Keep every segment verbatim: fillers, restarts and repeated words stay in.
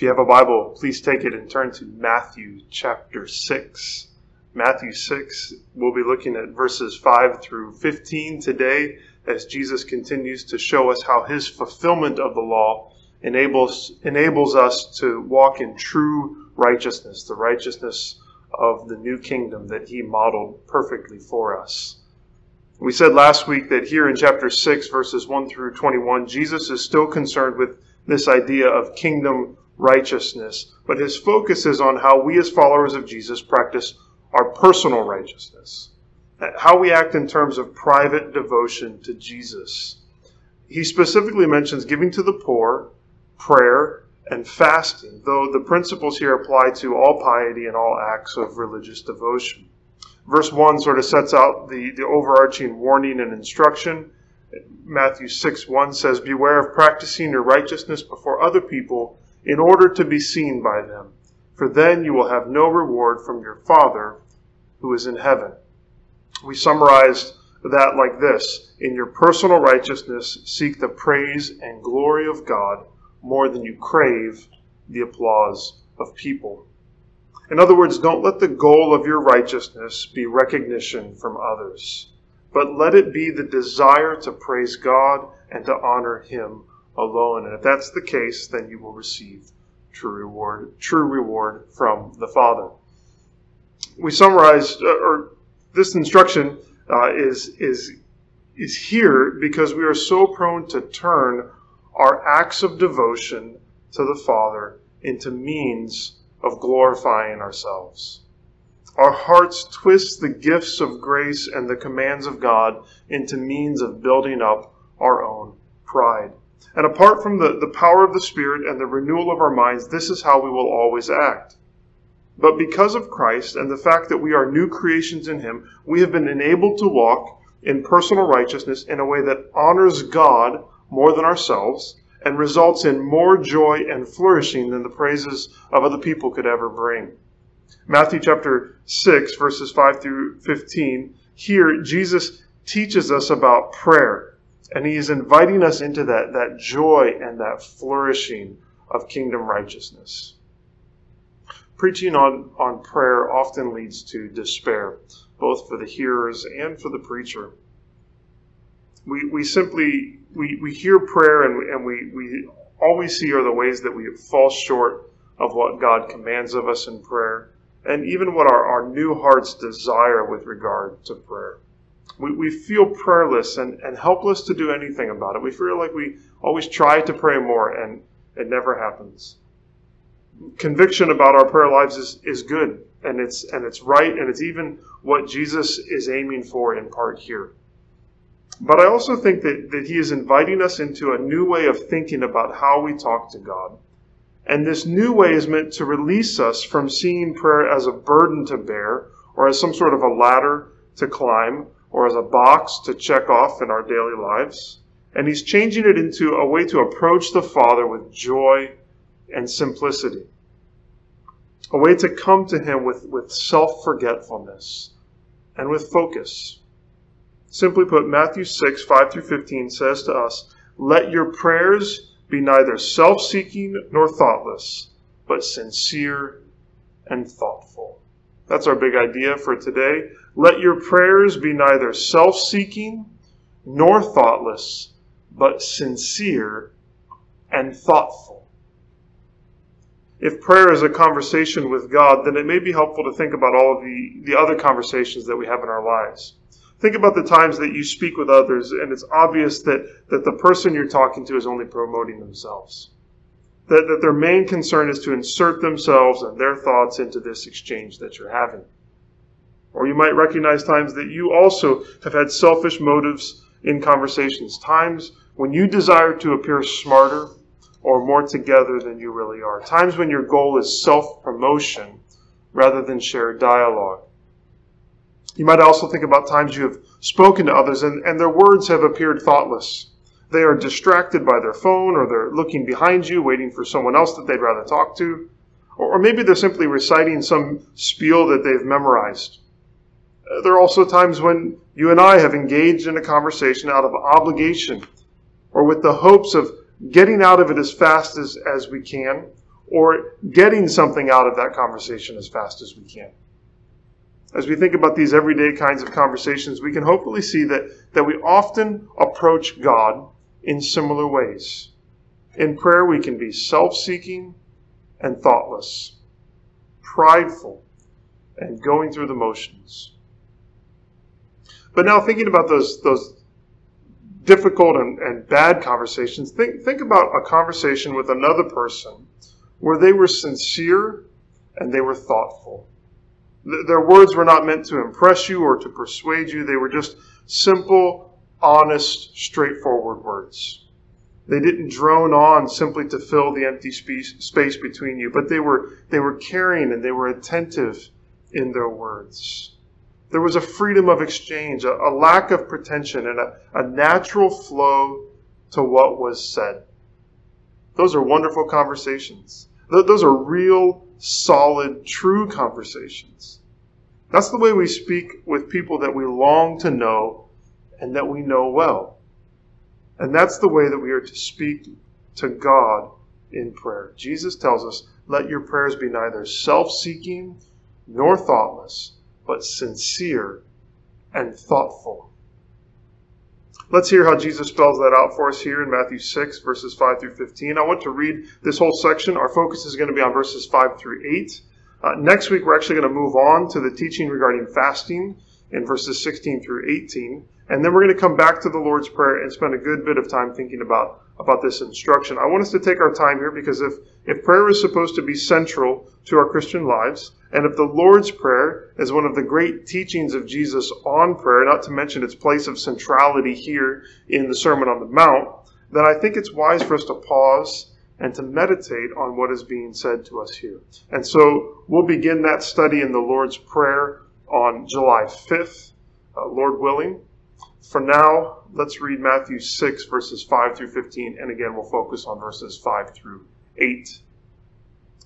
If you have a Bible, please take it and turn to Matthew chapter six. Matthew six, we'll be looking at verses five through fifteen today as Jesus continues to show us how his fulfillment of the law enables enables us to walk in true righteousness, the righteousness of the new kingdom that he modeled perfectly for us. We said last week that here in chapter six, verses one through twenty-one, Jesus is still concerned with this idea of kingdom righteousness, but his focus is on how we as followers of Jesus practice our personal righteousness, how we act in terms of private devotion to Jesus. He specifically mentions giving to the poor, prayer, and fasting, though the principles here apply to all piety and all acts of religious devotion. Verse one sort of sets out the, the overarching warning and instruction. Matthew six one says, "Beware of practicing your righteousness before other people in order to be seen by them, for then you will have no reward from your Father who is in heaven." We summarized that like this: in your personal righteousness, seek the praise and glory of God more than you crave the applause of people. In other words, don't let the goal of your righteousness be recognition from others, but let it be the desire to praise God and to honor him alone. And if that's the case, then you will receive true reward, true reward from the Father. We summarized, uh, or this instruction uh, is, is, is here because we are so prone to turn our acts of devotion to the Father into means of glorifying ourselves. Our hearts twist the gifts of grace and the commands of God into means of building up our own pride. And apart from the, the power of the Spirit and the renewal of our minds, this is how we will always act. But because of Christ and the fact that we are new creations in him, we have been enabled to walk in personal righteousness in a way that honors God more than ourselves and results in more joy and flourishing than the praises of other people could ever bring. Matthew chapter six, verses five through fifteen, here Jesus teaches us about prayer, and he is inviting us into that, that joy and that flourishing of kingdom righteousness. Preaching on, on prayer often leads to despair, both for the hearers and for the preacher. We we simply, we, we hear prayer and, and we, we always see are the ways that we fall short of what God commands of us in prayer, and even what our, our new hearts desire with regard to prayer. We we feel prayerless and, and helpless to do anything about it. We feel like we always try to pray more and it never happens. Conviction about our prayer lives is, is good, and it's and it's right, and it's even what Jesus is aiming for in part here. But I also think that, that he is inviting us into a new way of thinking about how we talk to God. And this new way is meant to release us from seeing prayer as a burden to bear, or as some sort of a ladder to climb, or as a box to check off in our daily lives. And he's changing it into a way to approach the Father with joy and simplicity. A way to come to him with, with self-forgetfulness and with focus. Simply put, Matthew six, five through fifteen says to us, "Let your prayers be neither self-seeking nor thoughtless, but sincere and thoughtful." That's our big idea for today. Let your prayers be neither self-seeking nor thoughtless, but sincere and thoughtful. If prayer is a conversation with God, then it may be helpful to think about all of the, the other conversations that we have in our lives. Think about the times that you speak with others and it's obvious that, that the person you're talking to is only promoting themselves. That, that their main concern is to insert themselves and their thoughts into this exchange that you're having. Or you might recognize times that you also have had selfish motives in conversations. Times when you desire to appear smarter or more together than you really are. Times when your goal is self-promotion rather than shared dialogue. You might also think about times you have spoken to others and, and their words have appeared thoughtless. They are distracted by their phone, or they're looking behind you, waiting for someone else that they'd rather talk to. Or, or maybe they're simply reciting some spiel that they've memorized. There are also times when you and I have engaged in a conversation out of obligation or with the hopes of getting out of it as fast as, as we can, or getting something out of that conversation as fast as we can. As we think about these everyday kinds of conversations, we can hopefully see that, that we often approach God in similar ways. In prayer, we can be self-seeking and thoughtless, prideful, and going through the motions. But now thinking about those, those difficult and, and bad conversations, think, think about a conversation with another person where they were sincere and they were thoughtful. Their words were not meant to impress you or to persuade you. They were just simple, honest, straightforward words. They didn't drone on simply to fill the empty space between you, but they were, they were caring and they were attentive in their words. There was a freedom of exchange, a, a lack of pretension, and a, a natural flow to what was said. Those are wonderful conversations. Th- those are real, solid, true conversations. That's the way we speak with people that we long to know and that we know well. And that's the way that we are to speak to God in prayer. Jesus tells us, let your prayers be neither self-seeking nor thoughtless, but sincere and thoughtful. Let's hear how Jesus spells that out for us here in Matthew six, verses five through fifteen. I want to read this whole section. Our focus is going to be on verses five through eight. Uh, next week, we're actually going to move on to the teaching regarding fasting in verses sixteen through eighteen. And then we're going to come back to the Lord's Prayer and spend a good bit of time thinking about, about this instruction. I want us to take our time here because if, if prayer is supposed to be central to our Christian lives, and if the Lord's Prayer is one of the great teachings of Jesus on prayer, not to mention its place of centrality here in the Sermon on the Mount, then I think it's wise for us to pause and to meditate on what is being said to us here. And so we'll begin that study in the Lord's Prayer on July fifth, uh, Lord willing. For now, let's read Matthew six, verses five through fifteen, and again we'll focus on verses five through eight.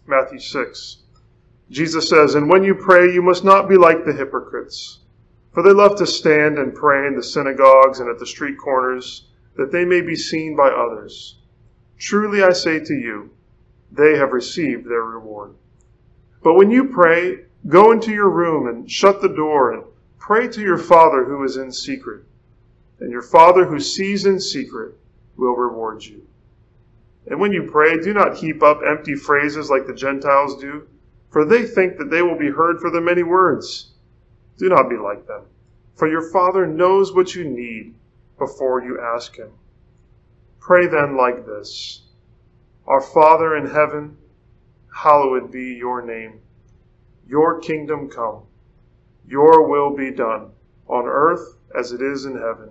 Matthew six. Jesus says, and when you pray, you must not be like the hypocrites, for they love to stand and pray in the synagogues and at the street corners, that they may be seen by others. Truly I say to you, they have received their reward. But when you pray, go into your room and shut the door and pray to your Father who is in secret, and your Father who sees in secret will reward you. And when you pray, do not heap up empty phrases like the Gentiles do, for they think that they will be heard for their many words. Do not be like them, for your Father knows what you need before you ask him. Pray then like this: Our Father in heaven, hallowed be your name. Your kingdom come, your will be done, on earth as it is in heaven.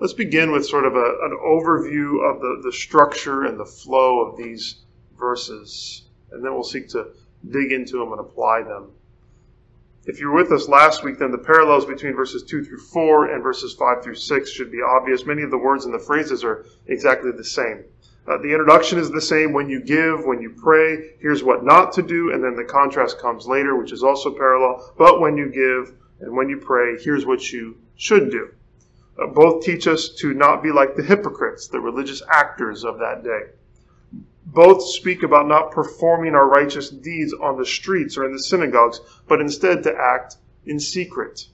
Let's begin with sort of a, an overview of the, the structure and the flow of these verses, and then we'll seek to dig into them and apply them. If you were with us last week, then the parallels between verses two through four and verses five through six should be obvious. Many of the words and the phrases are exactly the same. Uh, the introduction is the same: when you give, when you pray, here's what not to do, and then the contrast comes later, which is also parallel. But when you give and when you pray, here's what you should do. Uh, both teach us to not be like the hypocrites, the religious actors of that day. Both speak about not performing our righteous deeds on the streets or in the synagogues, but instead to act in secret.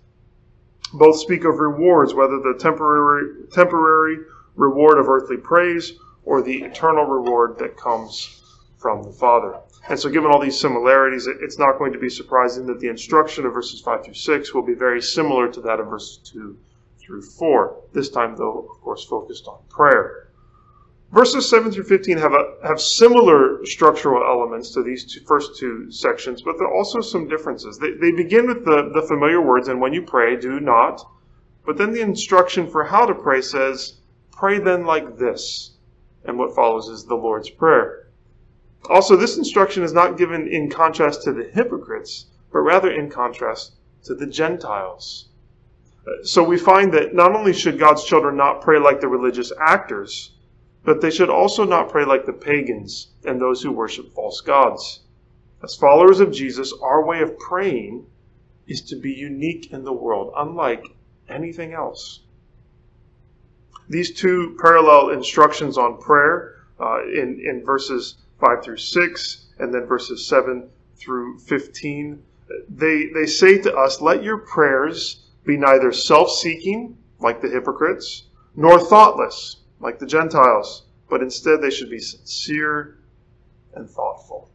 Both speak of rewards, whether the temporary, temporary reward of earthly praise or the eternal reward that comes from the Father. And so given all these similarities, it's not going to be surprising that the instruction of verses five through six will be very similar to that of verses two through four, this time though, of course, focused on prayer. Verses seven through fifteen have a, have similar structural elements to these two, first two sections, but there are also some differences. They, they begin with the, the familiar words, and when you pray, do not. But then the instruction for how to pray says, pray then like this. And what follows is the Lord's Prayer. Also, this instruction is not given in contrast to the hypocrites, but rather in contrast to the Gentiles. So we find that not only should God's children not pray like the religious actors, but they should also not pray like the pagans and those who worship false gods. As followers of Jesus, our way of praying is to be unique in the world, unlike anything else. These two parallel instructions on prayer uh, in, in verses five through six and then verses seven through fifteen, they, they say to us, let your prayers be neither self-seeking, like the hypocrites, nor thoughtless, like the Gentiles, but instead they should be sincere and thoughtful.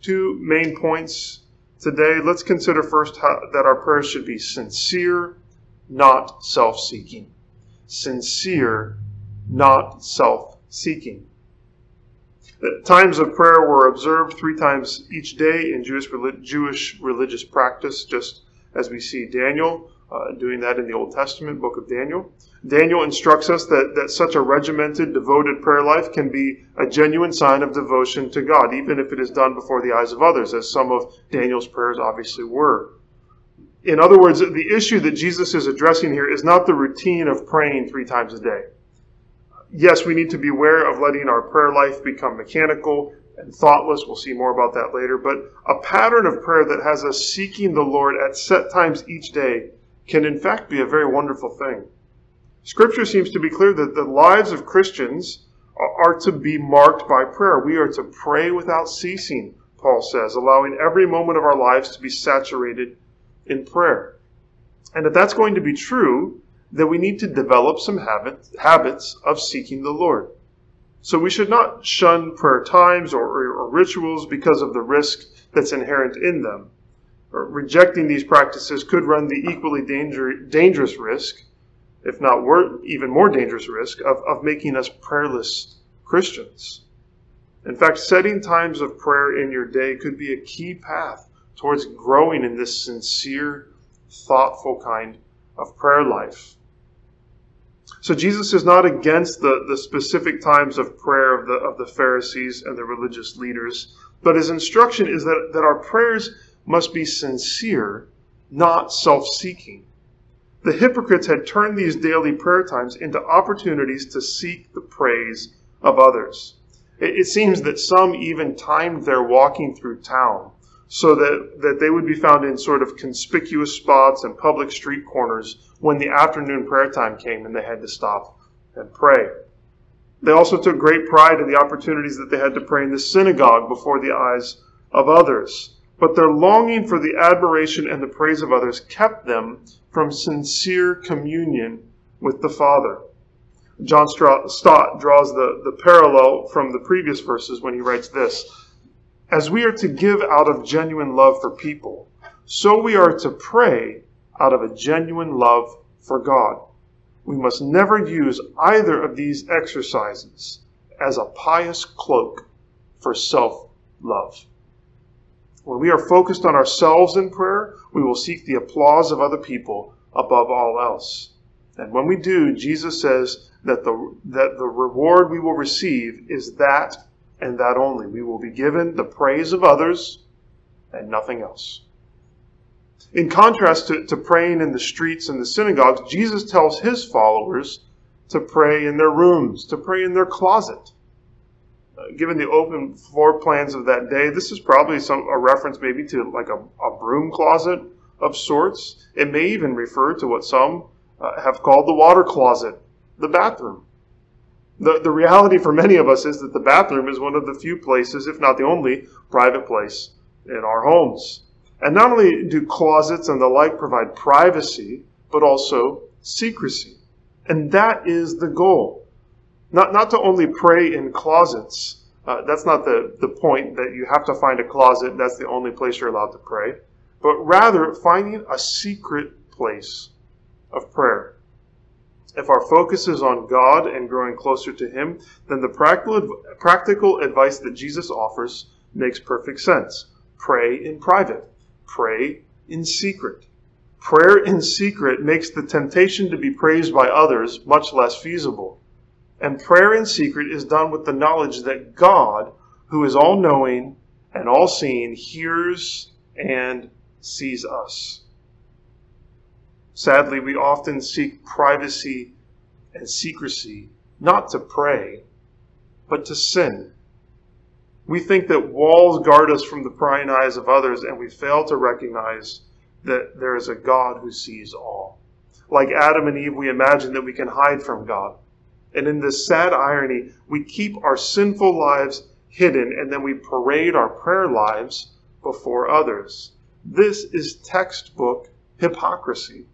Two main points today. Let's consider first how, that our prayers should be sincere, not self-seeking. Sincere, not self-seeking. Times of prayer were observed three times each day in Jewish, Jewish religious practice, just as we see Daniel uh, doing that in the Old Testament, Book of Daniel. Daniel instructs us that, that such a regimented, devoted prayer life can be a genuine sign of devotion to God, even if it is done before the eyes of others, as some of Daniel's prayers obviously were. In other words, the issue that Jesus is addressing here is not the routine of praying three times a day. Yes, we need to be aware of letting our prayer life become mechanical and thoughtless. We'll see more about that later. But a pattern of prayer that has us seeking the Lord at set times each day can in fact be a very wonderful thing. Scripture seems to be clear that the lives of Christians are to be marked by prayer. We are to pray without ceasing, Paul says, allowing every moment of our lives to be saturated in prayer. And if that's going to be true, then we need to develop some habit, habits of seeking the Lord. So we should not shun prayer times or, or rituals because of the risk that's inherent in them. Rejecting these practices could run the equally danger, dangerous risk, if not wor- even more dangerous risk, of, of making us prayerless Christians. In fact, setting times of prayer in your day could be a key path towards growing in this sincere, thoughtful kind of prayer life. So Jesus is not against the, the specific times of prayer of the, of the Pharisees and the religious leaders, but his instruction is that, that our prayers must be sincere, not self-seeking. The hypocrites had turned these daily prayer times into opportunities to seek the praise of others. It, it seems that some even timed their walking through town so that, that they would be found in sort of conspicuous spots and public street corners when the afternoon prayer time came and they had to stop and pray. They also took great pride in the opportunities that they had to pray in the synagogue before the eyes of others. But their longing for the admiration and the praise of others kept them from sincere communion with the Father. John Stott draws the, the parallel from the previous verses when he writes this. As we are to give out of genuine love for people, so we are to pray out of a genuine love for God. We must never use either of these exercises as a pious cloak for self-love. When we are focused on ourselves in prayer, we will seek the applause of other people above all else. And when we do, Jesus says that the, that the reward we will receive is that and that only. We will be given the praise of others and nothing else. In contrast to, to praying in the streets and the synagogues, Jesus tells his followers to pray in their rooms, to pray in their closet. Uh, given the open floor plans of that day, this is probably some a reference maybe to like a, a broom closet of sorts. It may even refer to what some uh, have called the water closet, the bathroom. The, the reality for many of us is that the bathroom is one of the few places, if not the only, private place in our homes. And not only do closets and the like provide privacy, but also secrecy. And that is the goal. Not, not to only pray in closets. Uh, that's not the, the point that you have to find a closet. That's the only place you're allowed to pray. But rather, finding a secret place of prayer. If our focus is on God and growing closer to Him, then the practical practical advice that Jesus offers makes perfect sense. Pray in private. Pray in secret. Prayer in secret makes the temptation to be praised by others much less feasible. And prayer in secret is done with the knowledge that God, who is all-knowing and all-seeing, hears and sees us. Sadly, we often seek privacy and secrecy, not to pray, but to sin. We think that walls guard us from the prying eyes of others, and we fail to recognize that there is a God who sees all. Like Adam and Eve, we imagine that we can hide from God. And in this sad irony, we keep our sinful lives hidden, and then we parade our prayer lives before others. This is textbook hypocrisy.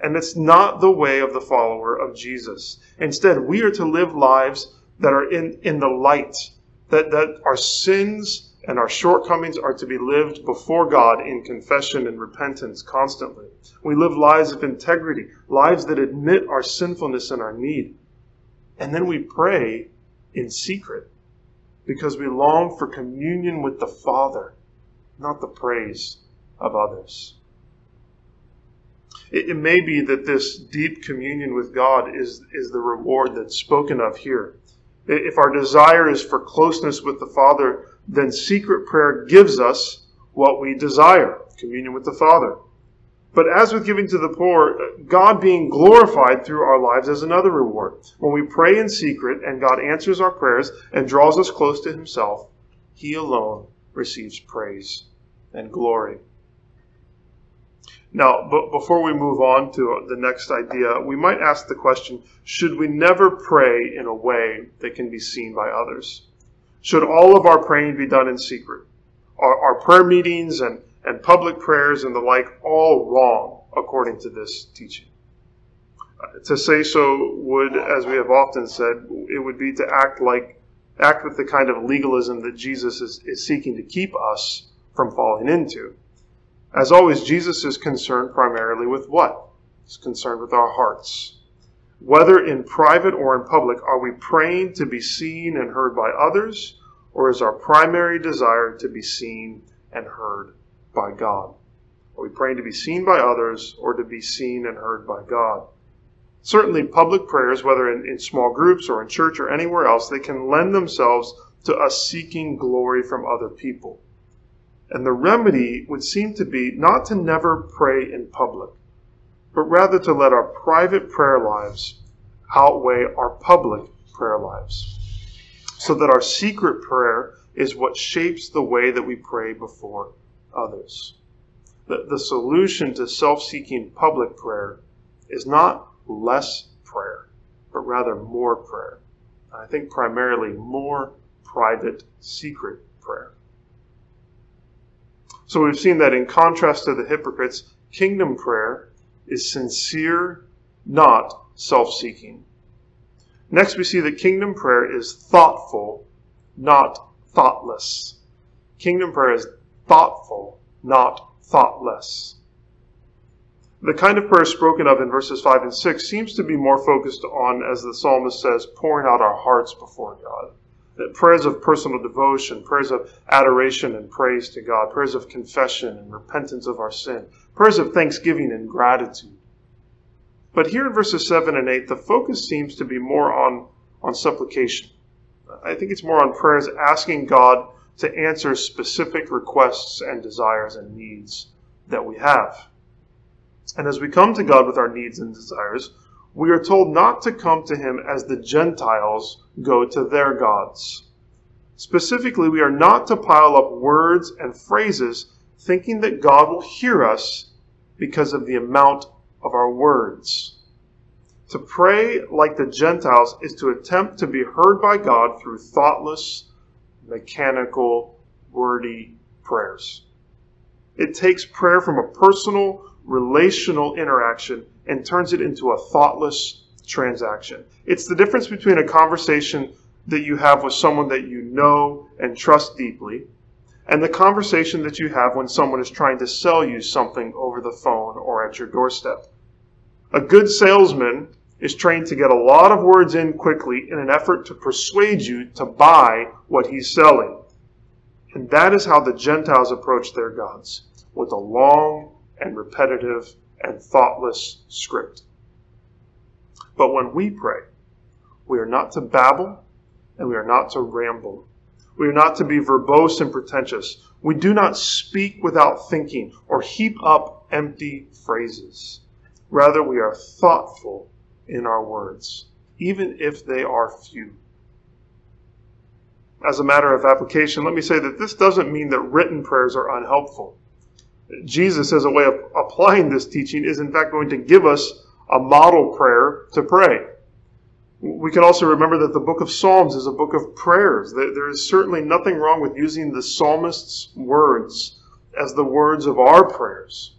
And it's not the way of the follower of Jesus. Instead, we are to live lives that are in, in the light, that, that our sins and our shortcomings are to be lived before God in confession and repentance constantly. We live lives of integrity, lives that admit our sinfulness and our need. And then we pray in secret because we long for communion with the Father, not the praise of others. It, it may be that this deep communion with God is, is the reward that's spoken of here. If our desire is for closeness with the Father, then secret prayer gives us what we desire, communion with the Father. But as with giving to the poor, God being glorified through our lives is another reward. When we pray in secret and God answers our prayers and draws us close to himself, he alone receives praise and glory. Now, but before we move on to the next idea, we might ask the question, should we never pray in a way that can be seen by others? Should all of our praying be done in secret? Are our prayer meetings and, and public prayers and the like all wrong according to this teaching? Uh, to say so would, as we have often said, it would be to act like act with the kind of legalism that Jesus is, is seeking to keep us from falling into. As always, Jesus is concerned primarily with what? He's concerned with our hearts. Whether in private or in public, are we praying to be seen and heard by others, or is our primary desire to be seen and heard by God? Are we praying to be seen by others or to be seen and heard by God? Certainly public prayers, whether in, in small groups or in church or anywhere else, they can lend themselves to us seeking glory from other people. And the remedy would seem to be not to never pray in public, but rather to let our private prayer lives outweigh our public prayer lives, so that our secret prayer is what shapes the way that we pray before others. The, the solution to self-seeking public prayer is not less prayer, but rather more prayer. I think primarily more private, secret prayer. So we've seen that in contrast to the hypocrites, kingdom prayer is sincere, not self-seeking. Next, we see that kingdom prayer is thoughtful, not thoughtless. Kingdom prayer is thoughtful, not thoughtless. The kind of prayer spoken of in verses five and six seems to be more focused on, as the psalmist says, pouring out our hearts before God. Prayers of personal devotion, prayers of adoration and praise to God, prayers of confession and repentance of our sin, prayers of thanksgiving and gratitude. But here in verses seven and eight, the focus seems to be more on, on supplication. I think it's more on prayers asking God to answer specific requests and desires and needs that we have. And as we come to God with our needs and desires, we are told not to come to him as the Gentiles go to their gods. Specifically, we are not to pile up words and phrases thinking that God will hear us because of the amount of our words. To pray like the Gentiles is to attempt to be heard by God through thoughtless, mechanical, wordy prayers. It takes prayer from a personal, relational interaction and turns it into a thoughtless transaction. It's the difference between a conversation that you have with someone that you know and trust deeply and the conversation that you have when someone is trying to sell you something over the phone or at your doorstep. A good salesman is trained to get a lot of words in quickly in an effort to persuade you to buy what he's selling. And that is how the Gentiles approach their gods, with a long and repetitive and thoughtless script. But when we pray, we are not to babble and we are not to ramble. We are not to be verbose and pretentious. We do not speak without thinking or heap up empty phrases. Rather, we are thoughtful in our words, even if they are few. As a matter of application, let me say that this doesn't mean that written prayers are unhelpful. Jesus, as a way of applying this teaching, is in fact going to give us a model prayer to pray. We can also remember that the book of Psalms is a book of prayers. There is certainly nothing wrong with using the psalmist's words as the words of our prayers.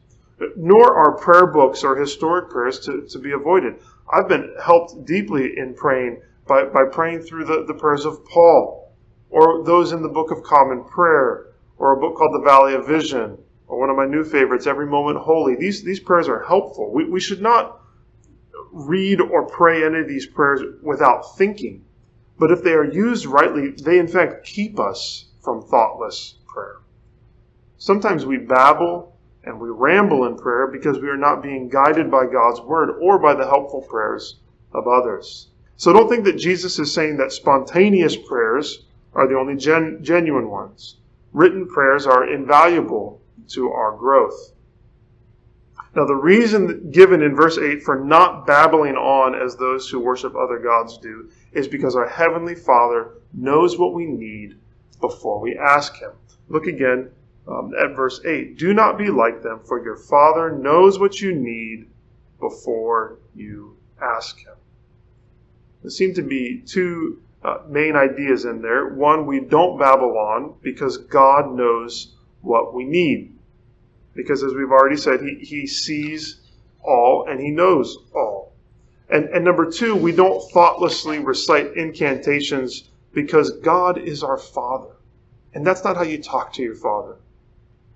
Nor are prayer books or historic prayers to, to be avoided. I've been helped deeply in praying by, by praying through the, the prayers of Paul, or those in the Book of Common Prayer, or a book called The Valley of Vision, or one of my new favorites, Every Moment Holy. These, these prayers are helpful. We, we should not read or pray any of these prayers without thinking. But if they are used rightly, they in fact keep us from thoughtless prayer. Sometimes we babble and we ramble in prayer because we are not being guided by God's word or by the helpful prayers of others. So don't think that Jesus is saying that spontaneous prayers are the only gen- genuine ones. Written prayers are invaluable to our growth. Now, the reason given in verse eight for not babbling on as those who worship other gods do is because our Heavenly Father knows what we need before we ask Him. Look again um, at verse eight. Do not be like them, for your Father knows what you need before you ask Him. There seem to be two uh, main ideas in there. One, we don't babble on because God knows what we need. Because as we've already said, he, he sees all and he knows all. And, and number two, we don't thoughtlessly recite incantations because God is our Father. And that's not how you talk to your Father.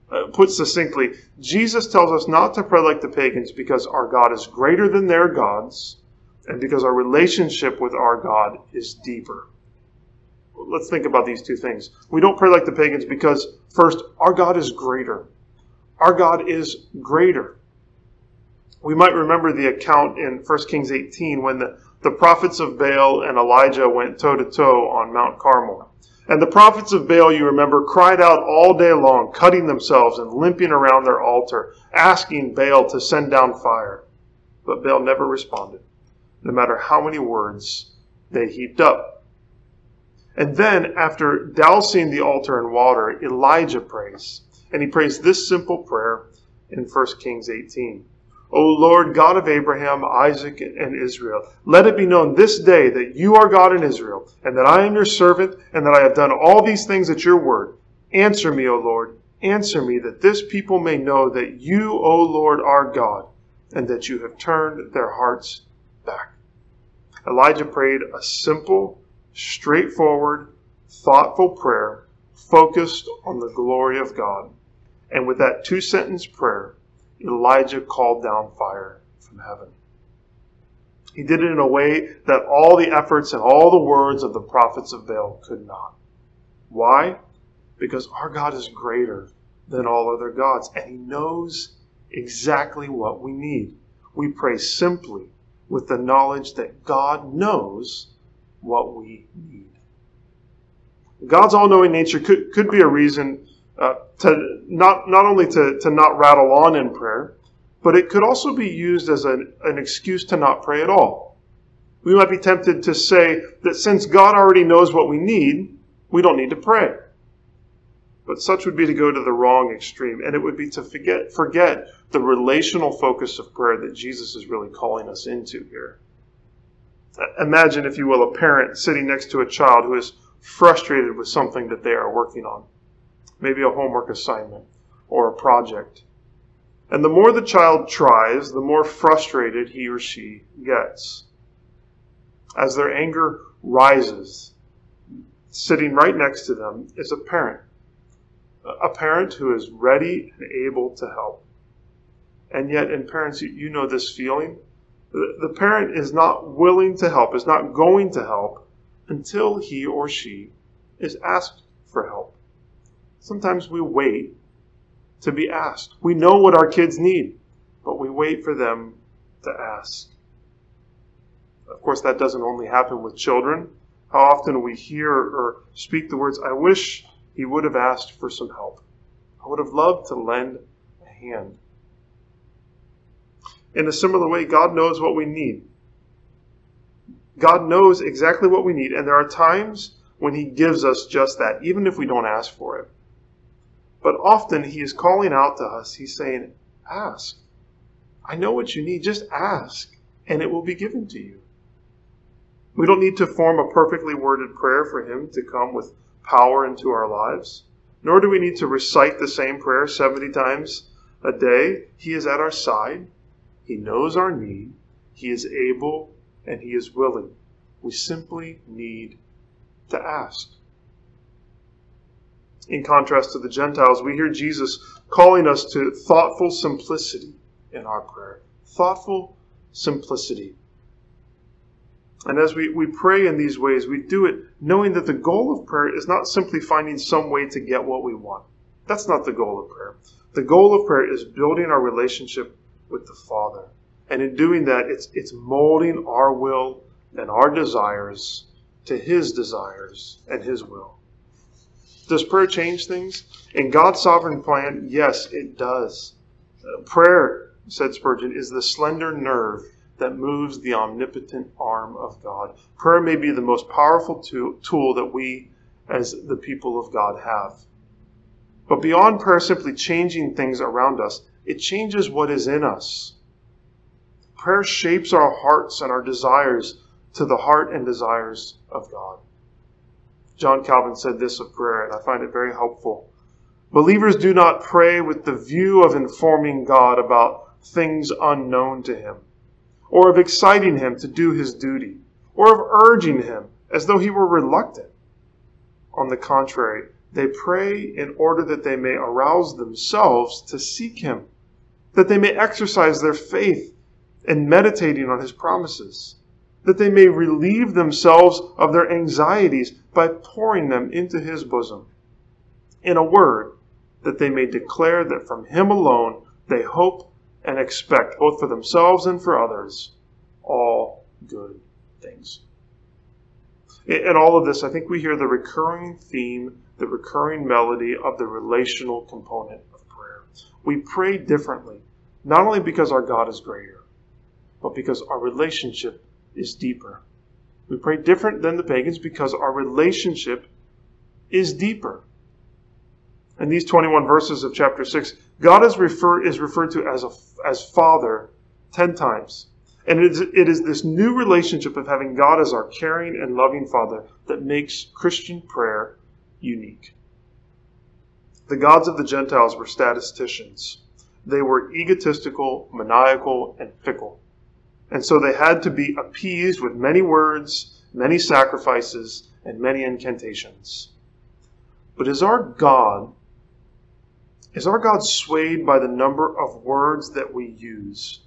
Uh, put succinctly, Jesus tells us not to pray like the pagans because our God is greater than their gods and because our relationship with our God is deeper. Let's think about these two things. We don't pray like the pagans because, first, our God is greater. Our God is greater. We might remember the account in First Kings eighteen when the, the prophets of Baal and Elijah went toe-to-toe on Mount Carmel. And the prophets of Baal, you remember, cried out all day long, cutting themselves and limping around their altar, asking Baal to send down fire. But Baal never responded, no matter how many words they heaped up. And then, after dousing the altar in water, Elijah prays. And he prays this simple prayer in First Kings eighteen. O Lord, God of Abraham, Isaac, and Israel, let it be known this day that you are God in Israel, and that I am your servant, and that I have done all these things at your word. Answer me, O Lord, answer me, that this people may know that you, O Lord, are God, and that you have turned their hearts back. Elijah prayed a simple, straightforward, thoughtful prayer focused on the glory of God. And with that two-sentence prayer, Elijah called down fire from heaven. He did it in a way that all the efforts and all the words of the prophets of Baal could not. Why? Because our God is greater than all other gods, and He knows exactly what we need. We pray simply with the knowledge that God knows what we need. God's all-knowing nature could, could be a reason uh, to not not only to, to not rattle on in prayer, but it could also be used as an, an excuse to not pray at all. We might be tempted to say that since God already knows what we need, we don't need to pray. But such would be to go to the wrong extreme, and it would be to forget forget the relational focus of prayer that Jesus is really calling us into here. Imagine, if you will, a parent sitting next to a child who is frustrated with something that they are working on, maybe a homework assignment or a project. And the more the child tries, the more frustrated he or she gets. As their anger rises, sitting right next to them is a parent, a parent who is ready and able to help. And yet, in parents, you know this feeling. The parent is not willing to help, is not going to help, until he or she is asked for help. Sometimes we wait to be asked. We know what our kids need, but we wait for them to ask. Of course, that doesn't only happen with children. How often we hear or speak the words, I wish he would have asked for some help. I would have loved to lend a hand. In a similar way, God knows what we need. God knows exactly what we need, and there are times when he gives us just that, even if we don't ask for it. But often he is calling out to us. He's saying, ask. I know what you need. Just ask, and it will be given to you. We don't need to form a perfectly worded prayer for him to come with power into our lives, nor do we need to recite the same prayer seventy times a day. He is at our side. He knows our need. He is able and he is willing. We simply need to ask. In contrast to the Gentiles, we hear Jesus calling us to thoughtful simplicity in our prayer. Thoughtful simplicity. And as we, we pray in these ways, we do it knowing that the goal of prayer is not simply finding some way to get what we want. That's not the goal of prayer. The goal of prayer is building our relationship with the Father. And in doing that, it's, it's molding our will and our desires to his desires and his will. Does prayer change things? In God's sovereign plan, yes, it does. Uh, prayer, said Spurgeon, is the slender nerve that moves the omnipotent arm of God. Prayer may be the most powerful to- tool that we as the people of God have. But beyond prayer simply changing things around us, it changes what is in us. Prayer shapes our hearts and our desires to the heart and desires of God. John Calvin said this of prayer, and I find it very helpful. Believers do not pray with the view of informing God about things unknown to him, or of exciting him to do his duty, or of urging him as though he were reluctant. On the contrary, they pray in order that they may arouse themselves to seek him, that they may exercise their faith in meditating on his promises, that they may relieve themselves of their anxieties by pouring them into his bosom. In a word, that they may declare that from him alone they hope and expect, both for themselves and for others, all good things. In all of this, I think we hear the recurring theme, the recurring melody of the relational component of prayer. We pray differently, not only because our God is greater, but because our relationship is deeper. We pray different than the pagans because our relationship is deeper. In these twenty-one verses of chapter six, God is, refer, is referred to as, a, as Father ten times. And it is, it is this new relationship of having God as our caring and loving Father that makes Christian prayer unique. The gods of the Gentiles were statisticians. They were egotistical, maniacal, and fickle. And so they had to be appeased with many words, many sacrifices, and many incantations. But is our God, is our God swayed by the number of words that we use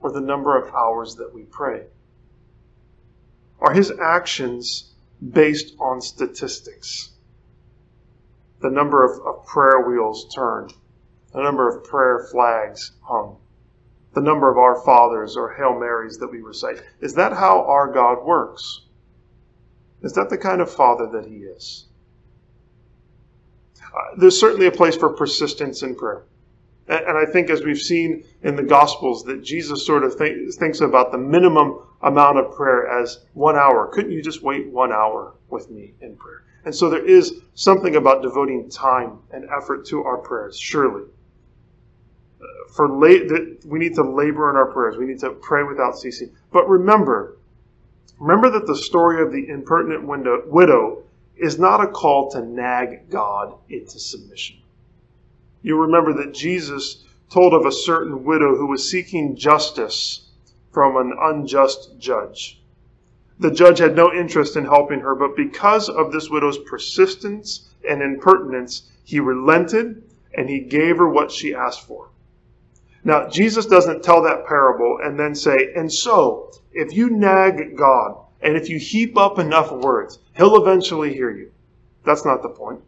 or the number of hours that we pray? Are his actions based on statistics? The number of, of prayer wheels turned, the number of prayer flags hung, the number of Our Fathers or Hail Marys that we recite. Is that how our God works? Is that the kind of Father that he is? Uh, there's certainly a place for persistence in prayer. And, and I think as we've seen in the Gospels that Jesus sort of think, thinks about the minimum amount of prayer as one hour. Couldn't you just wait one hour with me in prayer? And so there is something about devoting time and effort to our prayers, surely. Uh, for late, that we need to labor in our prayers. We need to pray without ceasing. But remember, remember that the story of the impertinent window, widow is not a call to nag God into submission. You remember that Jesus told of a certain widow who was seeking justice from an unjust judge. The judge had no interest in helping her, but because of this widow's persistence and impertinence, he relented and he gave her what she asked for. Now, Jesus doesn't tell that parable and then say, and so, if you nag God, and if you heap up enough words, he'll eventually hear you. That's not the point.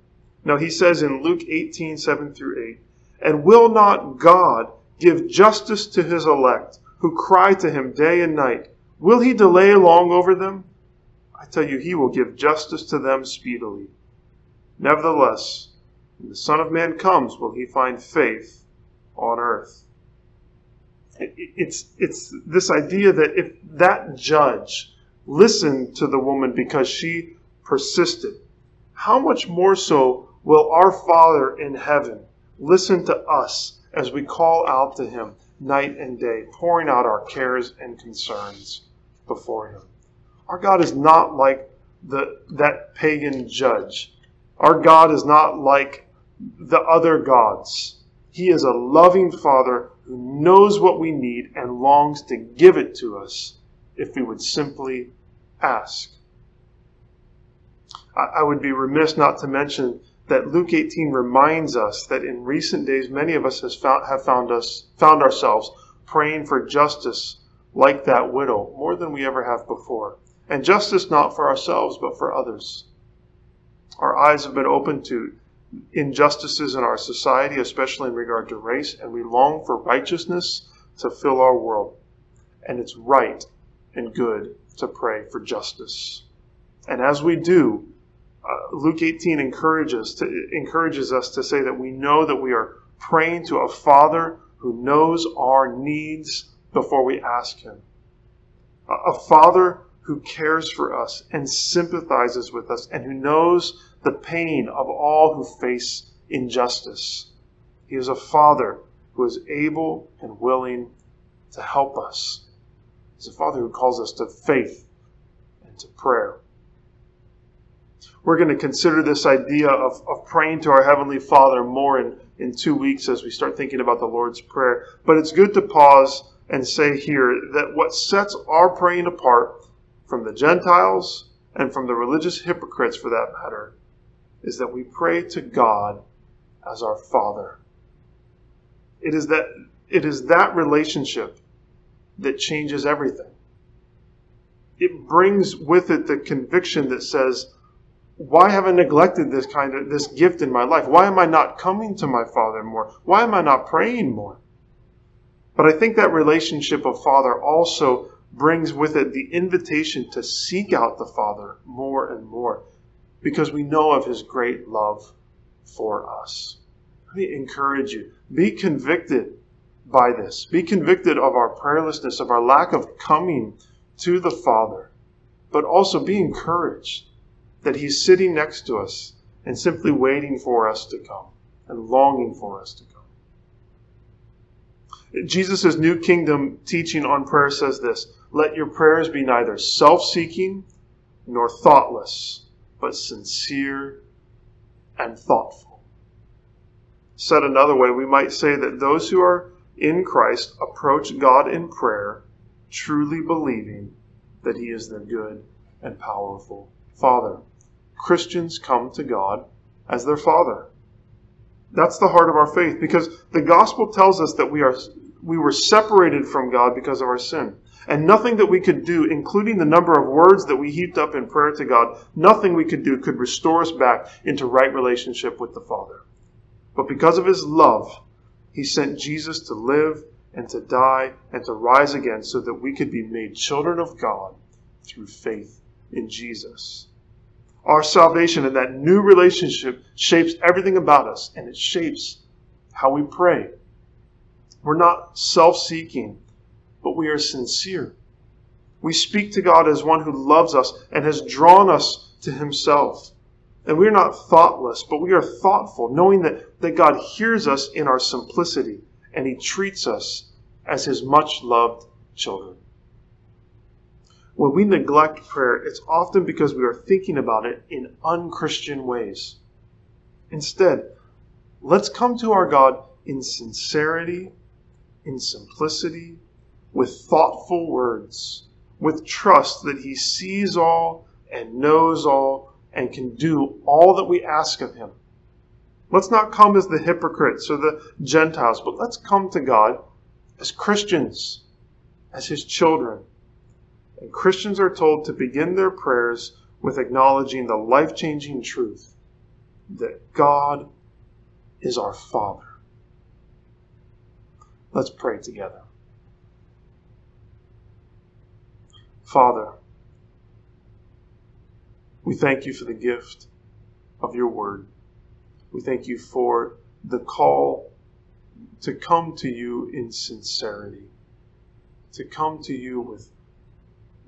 No, he says in Luke eighteen, seven through eight, and will not God give justice to his elect who cry to him day and night? Will he delay long over them? I tell you, he will give justice to them speedily. Nevertheless, when the Son of Man comes, will he find faith on earth? It's, it's this idea that if that judge listened to the woman because she persisted, how much more so will our Father in heaven listen to us as we call out to him night and day, pouring out our cares and concerns before him? Our God is not like the that pagan judge. Our God is not like the other gods. He is a loving Father who knows what we need and longs to give it to us if we would simply ask. I would be remiss not to mention that Luke eighteen reminds us that in recent days, many of us has found, have found, us, found ourselves praying for justice like that widow, more than we ever have before. And justice not for ourselves, but for others. Our eyes have been opened to injustices in our society, especially in regard to race, and we long for righteousness to fill our world. And it's right and good to pray for justice. And as we do, uh, Luke eighteen encourages, to, encourages us to say that we know that we are praying to a Father who knows our needs before we ask him. A, a Father who cares for us and sympathizes with us and who knows the pain of all who face injustice. He is a Father who is able and willing to help us. He's a Father who calls us to faith and to prayer. We're going to consider this idea of, of praying to our Heavenly Father more in, in two weeks as we start thinking about the Lord's Prayer. But it's good to pause and say here that what sets our praying apart from the Gentiles and from the religious hypocrites, for that matter, is that we pray to God as our Father. It is that, it is that relationship that changes everything. It brings with it the conviction that says, why have I neglected this kind of this gift in my life? Why am I not coming to my Father more? Why am I not praying more? But I think that relationship of Father also brings with it the invitation to seek out the Father more and more, because we know of his great love for us. Let me encourage you, be convicted by this. Be convicted of our prayerlessness, of our lack of coming to the Father, but also be encouraged that he's sitting next to us and simply waiting for us to come and longing for us to come. Jesus' new kingdom teaching on prayer says this: let your prayers be neither self-seeking nor thoughtless, but sincere and thoughtful. Said another way, we might say that those who are in Christ approach God in prayer, truly believing that he is their good and powerful Father. Christians come to God as their Father. That's the heart of our faith, because the gospel tells us that we are we were separated from God because of our sin. And nothing that we could do, including the number of words that we heaped up in prayer to God, nothing we could do could restore us back into right relationship with the Father. But because of his love, he sent Jesus to live and to die and to rise again so that we could be made children of God through faith in Jesus. Our salvation and that new relationship shapes everything about us, and it shapes how we pray. We're not self-seeking, but we are sincere. We speak to God as one who loves us and has drawn us to himself. And we're not thoughtless, but we are thoughtful, knowing that, that God hears us in our simplicity, and he treats us as his much-loved children. When we neglect prayer, it's often because we are thinking about it in unchristian ways. Instead, let's come to our God in sincerity, in simplicity, with thoughtful words, with trust that he sees all and knows all and can do all that we ask of him. Let's not come as the hypocrites or the Gentiles, but let's come to God as Christians, as his children. And Christians are told to begin their prayers with acknowledging the life-changing truth that God is our Father. Let's pray together. Father, we thank you for the gift of your word. We thank you for the call to come to you in sincerity, to come to you with,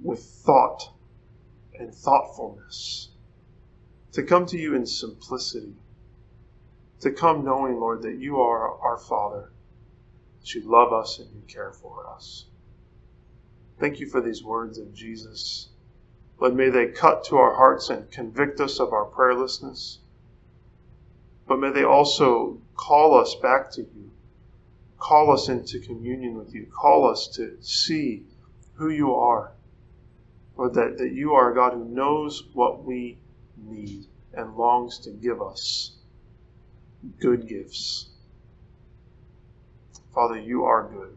with thought and thoughtfulness, to come to you in simplicity, to come knowing, Lord, that you are our Father, that you love us and you care for us. Thank you for these words of Jesus. Lord, may they cut to our hearts and convict us of our prayerlessness, but may they also call us back to you, call us into communion with you, call us to see who you are, Lord, that, that you are a God who knows what we need and longs to give us good gifts. Father, you are good.